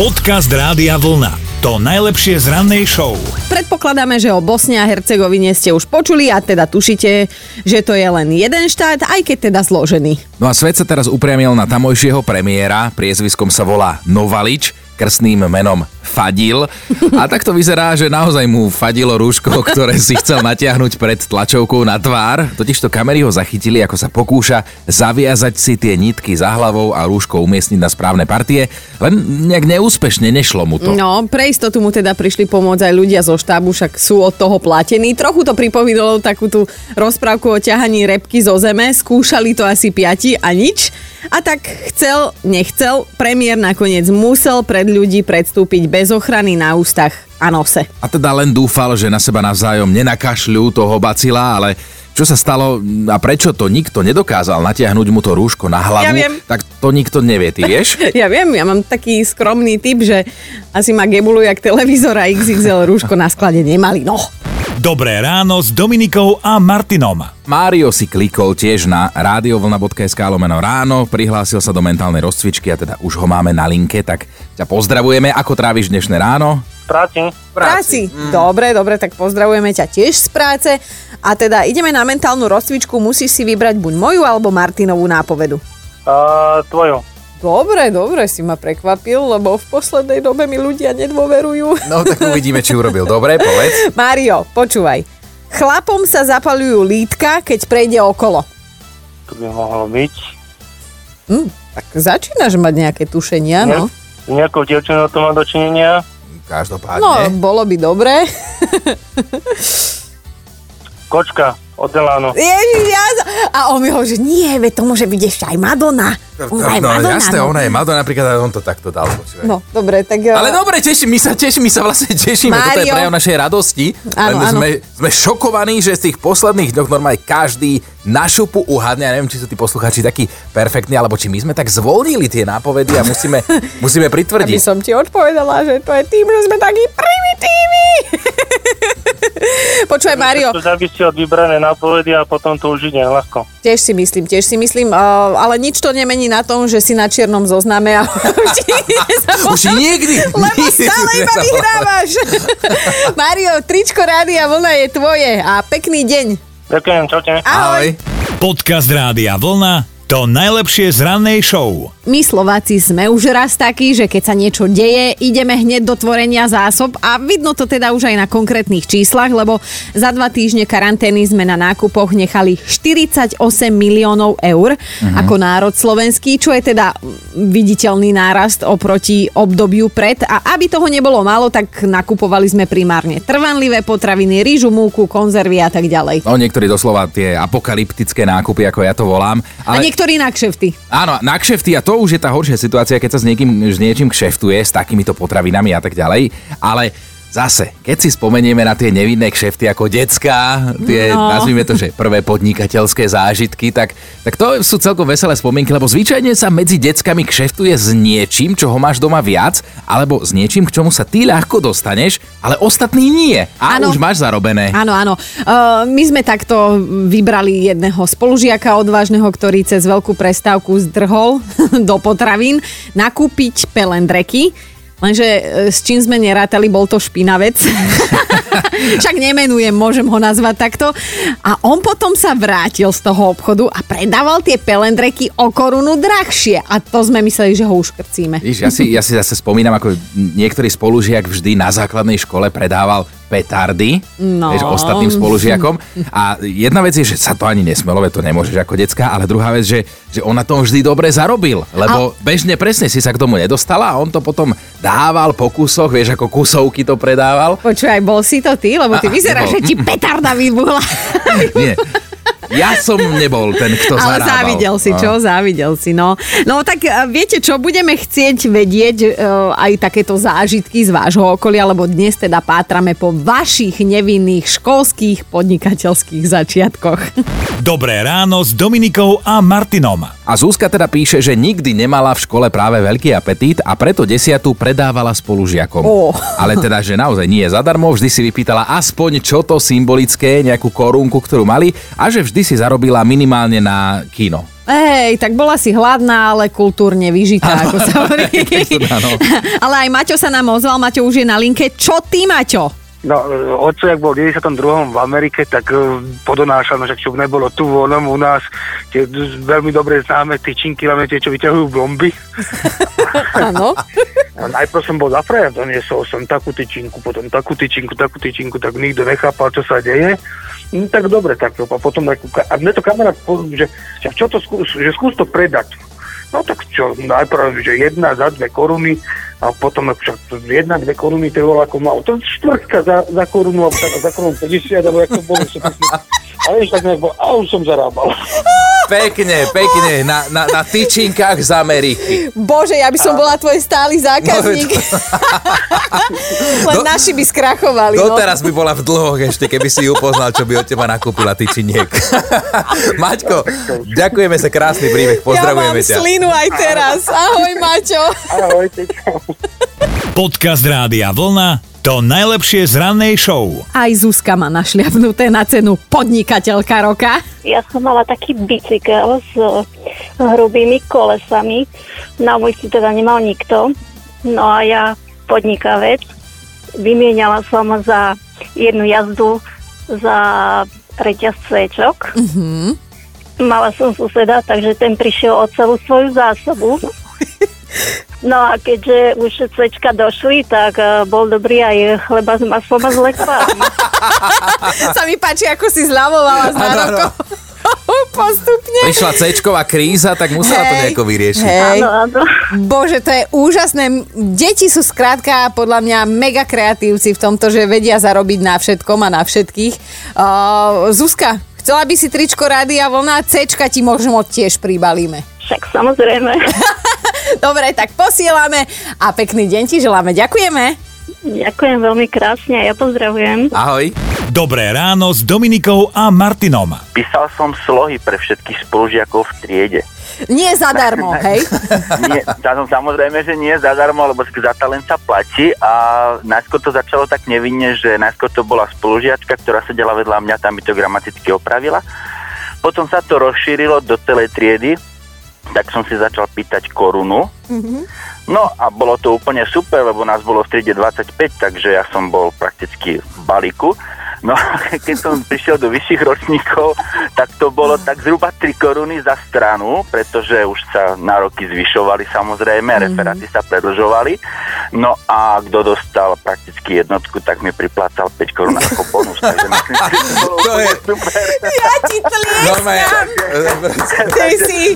Podcast Rádia Vlna. To najlepšie z rannej show. Predpokladáme, že o Bosne a Hercegovine ste už počuli a teda tušíte, že to je len jeden štát, aj keď teda zložený. No a svet sa teraz upriamil na tamojšieho premiéra, priezviskom sa volá Novalič, krstným menom Fadil. A tak to vyzerá, že naozaj mu fadilo rúško, ktoré si chcel natiahnuť pred tlačovkou na tvár. Totižto kamery ho zachytili, ako sa pokúša zaviazať si tie nitky za hlavou a rúško umiestniť na správne partie. Len nejak neúspešne, nešlo mu to. No, pre istotu mu teda prišli pomôcť aj ľudia zo štábu, však sú od toho platení. Trochu to pripomínalo takú tú rozprávku o ťahaní repky zo zeme. Skúšali to asi 5 a nič. A tak chcel, nechcel, premiér nakoniec musel pred ľudí predstúpiť bez ochrany na ústach a nose. A teda len dúfal, že na seba navzájom nenakašľú toho bacila, ale čo sa stalo a prečo to nikto nedokázal natiahnuť mu to rúško na hlavu, ja viem. Tak to nikto nevie, ty vieš? Ja viem, ja mám taký skromný tip, že asi ma gebulu jak televízor a XXL rúško na sklade nemali, no. Dobré ráno s Dominikou a Martinom. Mario si klikol tiež na radiovlna.sk/ráno, prihlásil sa do mentálnej rozcvičky a teda už ho máme na linke, tak ťa pozdravujeme. Ako tráviš dnešné ráno? Práci. Dobre, tak pozdravujeme ťa tiež z práce. A teda ideme na mentálnu rozcvičku, musíš si vybrať buď moju alebo Martinovú nápovedu. Tvoju. Dobre, si ma prekvapil, lebo v poslednej dobe mi ľudia nedôverujú. No, tak uvidíme, či urobil. Dobre, povedz. Mario, počúvaj. Chlapom sa zapaľujú lítka, keď prejde okolo. To by mohlo byť. Tak začínaš mať nejaké tušenia, no? Nejakou dievčinou to má dočinenia. Každopádne. No, bolo by dobre. Kočka. Odeláno. A on mi hovorí, že nie, to môže byť ešte aj Madonna. Ona je Madonna. Jasné, ona je Madonna, napríklad on to takto dal. Počúvaj. No, dobre, tak... Ale dobre, tešíme sa, Mario. Toto je prejav našej radosti. Áno. Sme šokovaní, že z tých posledných dňoch normálne každý na šupu uhádne. Ja neviem, či sú tí poslucháči takí perfektní, alebo či my sme tak zvolnili tie nápovedy a musíme pritvrdiť. Aby som ti odpovedala, že to je tým, že sme takí primitívi. Počúvaj, Mario. To závisí od vybrané nápovedy a potom to už ide ľahko. Tiež si myslím, ale nič to nemení na tom, že si na čiernom zozname a už nikdy. Lebo stále iba vyhrávaš. Mario, tričko Rádia Vlna je tvoje a pekný deň. Ďakujem, čaute. Ahoj. Podcast Rádia Vlna. To najlepšie z rannej show. My Slováci sme už raz takí, že keď sa niečo deje, ideme hneď do tvorenia zásob a vidno to teda už aj na konkrétnych číslach, lebo za 2 týždne karantény sme na nákupoch nechali 48 miliónov eur ako národ slovenský, čo je teda viditeľný nárast oproti obdobiu pred. A aby toho nebolo málo, tak nakupovali sme primárne trvanlivé potraviny, rýžu, múku, konzervy a tak ďalej. No niektorí doslova tie apokalyptické nákupy, ako ja to volám. Ale... ktorý na kšefty. Áno, na kšefty a to už je tá horšia situácia, keď sa s niečím kšeftuje, s takýmito potravinami a tak ďalej, ale zase, keď si spomenieme na tie nevinné kšefty ako decká, tie, nazvime to, že prvé podnikateľské zážitky, tak to sú celkom veselé spomienky, lebo zvyčajne sa medzi deckami kšeftuje s niečím, čo ho máš doma viac, alebo s niečím, k čomu sa ty ľahko dostaneš, ale ostatní nie. A už máš zarobené. Áno. My sme takto vybrali jedného spolužiaka odvážneho, ktorý cez veľkú prestávku zdrhol do potravín nakúpiť pelendreky. Lenže s čím sme nerátali, bol to špinavec. Však nemenujem, môžem ho nazvať takto. A on potom sa vrátil z toho obchodu a predával tie pelendreky o korunu drahšie. A to sme mysleli, že ho uškrcíme. Víš, ja si zase spomínam, ako niektorý spolužiak vždy na základnej škole predával petardy, vieš, ostatným spolužiakom. A jedna vec je, že sa to ani nesmelo, to nemôžeš ako decka, ale druhá vec, že on na tom vždy dobre zarobil, lebo bežne presne si sa k tomu nedostala a on to potom dával po kusoch, vieš, ako kusovky to predával. Počúvaj, bol si to ty, lebo ty vyzeráš, že ti petarda vybuhla. Nie. Ja som nebol ten, kto zarábal. Ale závidel si, no. No tak viete čo, budeme chcieť vedieť aj takéto zážitky z vášho okolia, lebo dnes teda pátrame po vašich nevinných školských podnikateľských začiatkoch. Dobré ráno s Dominikou a Martinom. A Zuzka teda píše, že nikdy nemala v škole práve veľký apetít a preto 10. predávala spolužiakom. Ale teda, že naozaj nie je zadarmo, vždy si vypýtala aspoň čo to symbolické, nejakú korunku, ktorú mali a že vždy si zarobila minimálne na kino. Hej, tak bola si hladná, ale kultúrne vyžitá, ako sa hovorí. Ale aj Maťo sa nám ozval, Maťo už je na linke. Čo ty, Maťo? No, otco, jak bol v 92. v Amerike, tak podonášal, že čo nebolo tu, u nás tie veľmi dobre známe tyčinky, hlavne tie, čo vyťahujú blomby. Áno. Najprv som bol za frajer, doniesol som takú tyčinku, potom takú tyčinku, tak nikto nechápal, čo sa deje. No tak dobre, tak a potom a mne to kamarát povedal, že čo to skús to predať. No tak čo, najprv, že 1 za 2 koruny, a potom jedna, 2 koruny, to bolo ako malo. To je štvrtka za korunu, alebo za korunu 50, alebo jak to bolo. Ale ešte tak nebolo, a už som zarábal. Pekne, na tyčinkách z Ameriky. Bože, ja by som bola tvoj stály zákazník. Len naši by skrachovali. Doteraz by bola v dlhoch ešte, keby si ju poznal, čo by od teba nakúpila tyčiniek. Maťko, ďakujeme za krásny príbeh, pozdravujeme ťa. Ja mám slinu aj teraz. Ahoj, Maťo. Ahoj, tyčo. Podcast Rádia Vlna, to najlepšie z rannej show. Aj Zuzka má našliapnuté na cenu podnikateľka roka. Ja som mala taký bicykel s hrubými kolesami. Na ulici teda nemal nikto. No a ja, podnikavec, vymieniala som za jednu jazdu za reťazcečok. Mm-hmm. Mala som suseda, takže ten prišiel o celú svoju zásobu. No a keďže už cečka došli, tak bol dobrý aj chleba s maslom a s lekvármi. Sa mi páči, ako si zľavovala z nárokom. Postupne. Prišla cečková kríza, tak musela to nejako vyriešiť. Áno. Bože, to je úžasné. Deti sú skrátka podľa mňa mega kreatívci v tomto, že vedia zarobiť na všetkom a na všetkých. Zuzka, chcela by si tričko Rádia Vlna, cečka ti možno tiež pribalíme. Však samozrejme. Dobre, tak posielame a pekný deň ti želáme. Ďakujeme. Ďakujem veľmi krásne a ja pozdravujem. Ahoj. Dobré ráno s Dominikou a Martinom. Písal som slohy pre všetkých spolužiakov v triede. Nie zadarmo, hej? Nie, samozrejme, že nie zadarmo, lebo za talent sa platí a najskôr to začalo tak nevinne, že najskôr to bola spolužiačka, ktorá sedela vedľa mňa, tam by to gramaticky opravila. Potom sa to rozšírilo do celej triedy, tak som si začal pýtať korunu. Mm-hmm. No a bolo to úplne super, lebo nás bolo v triede 25, takže ja som bol prakticky v balíku. No a keď som prišiel do vyšších ročníkov, tak to bolo tak zhruba 3 koruny za stranu, pretože už sa nároky zvyšovali samozrejme, referáty sa predlžovali. No a kto dostal prakticky jednotku, tak mi priplácal 5 korun ako bonus. Takže myslím, to je super. Ja ti tlieskam.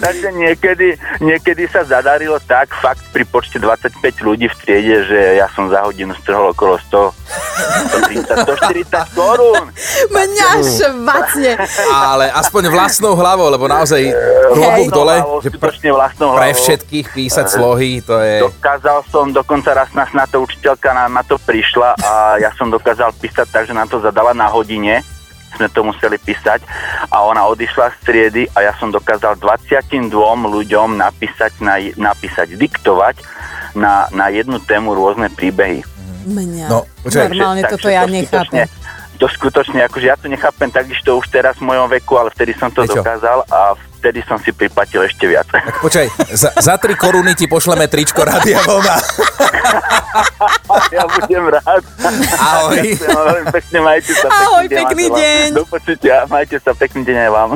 Takže niekedy sa zadarilo tak, fakt pri počte 25 ľudí v triede, že ja som za hodinu strhol okolo 130, 140 korun. Mňa švacne. Ale aspoň vlastnou hlavou, lebo naozaj klobúk dole, že pre všetkých písať slohy, to je... Dokázal som, dokonca raz nás na to učiteľka na to prišla a ja som dokázal písať, takže nám to zadala na hodine. Sme to museli písať a ona odišla z triedy a ja som dokázal 22 ľuďom napísať diktovať na jednu tému rôzne príbehy. Mňa. No, normálne toto ja nechápem. To skutočne, akože ja to nechápem takisto už teraz v mojom veku, ale vtedy som to dokázal a vtedy som si priplatil ešte viac. Tak počkaj, za 3 koruny ti pošleme tričko Rádia Vlna. Ja budem rád. Ahoj. Pekne, majte sa. Ahoj, pekný deň. Do počutia, majte sa, pekný deň aj vám.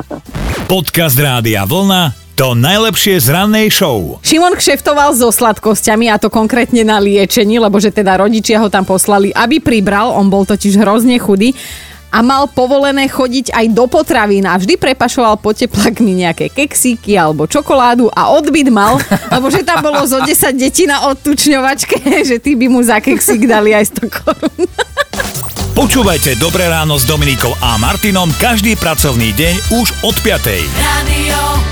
Podcast Rádia Vlna, to najlepšie z rannej show. Šimon kšeftoval so sladkosťami a to konkrétne na liečení, lebo že teda rodičia ho tam poslali, aby pribral, on bol totiž hrozne chudý a mal povolené chodiť aj do potravín a vždy prepašoval po teplakmi nejaké keksíky alebo čokoládu a odbyt mal, lebo že tam bolo zo 10 detí na odtučňovačke, že tí by mu za keksík dali aj 100 korun. Počúvajte Dobré ráno s Dominikou a Martinom každý pracovný deň už od 5.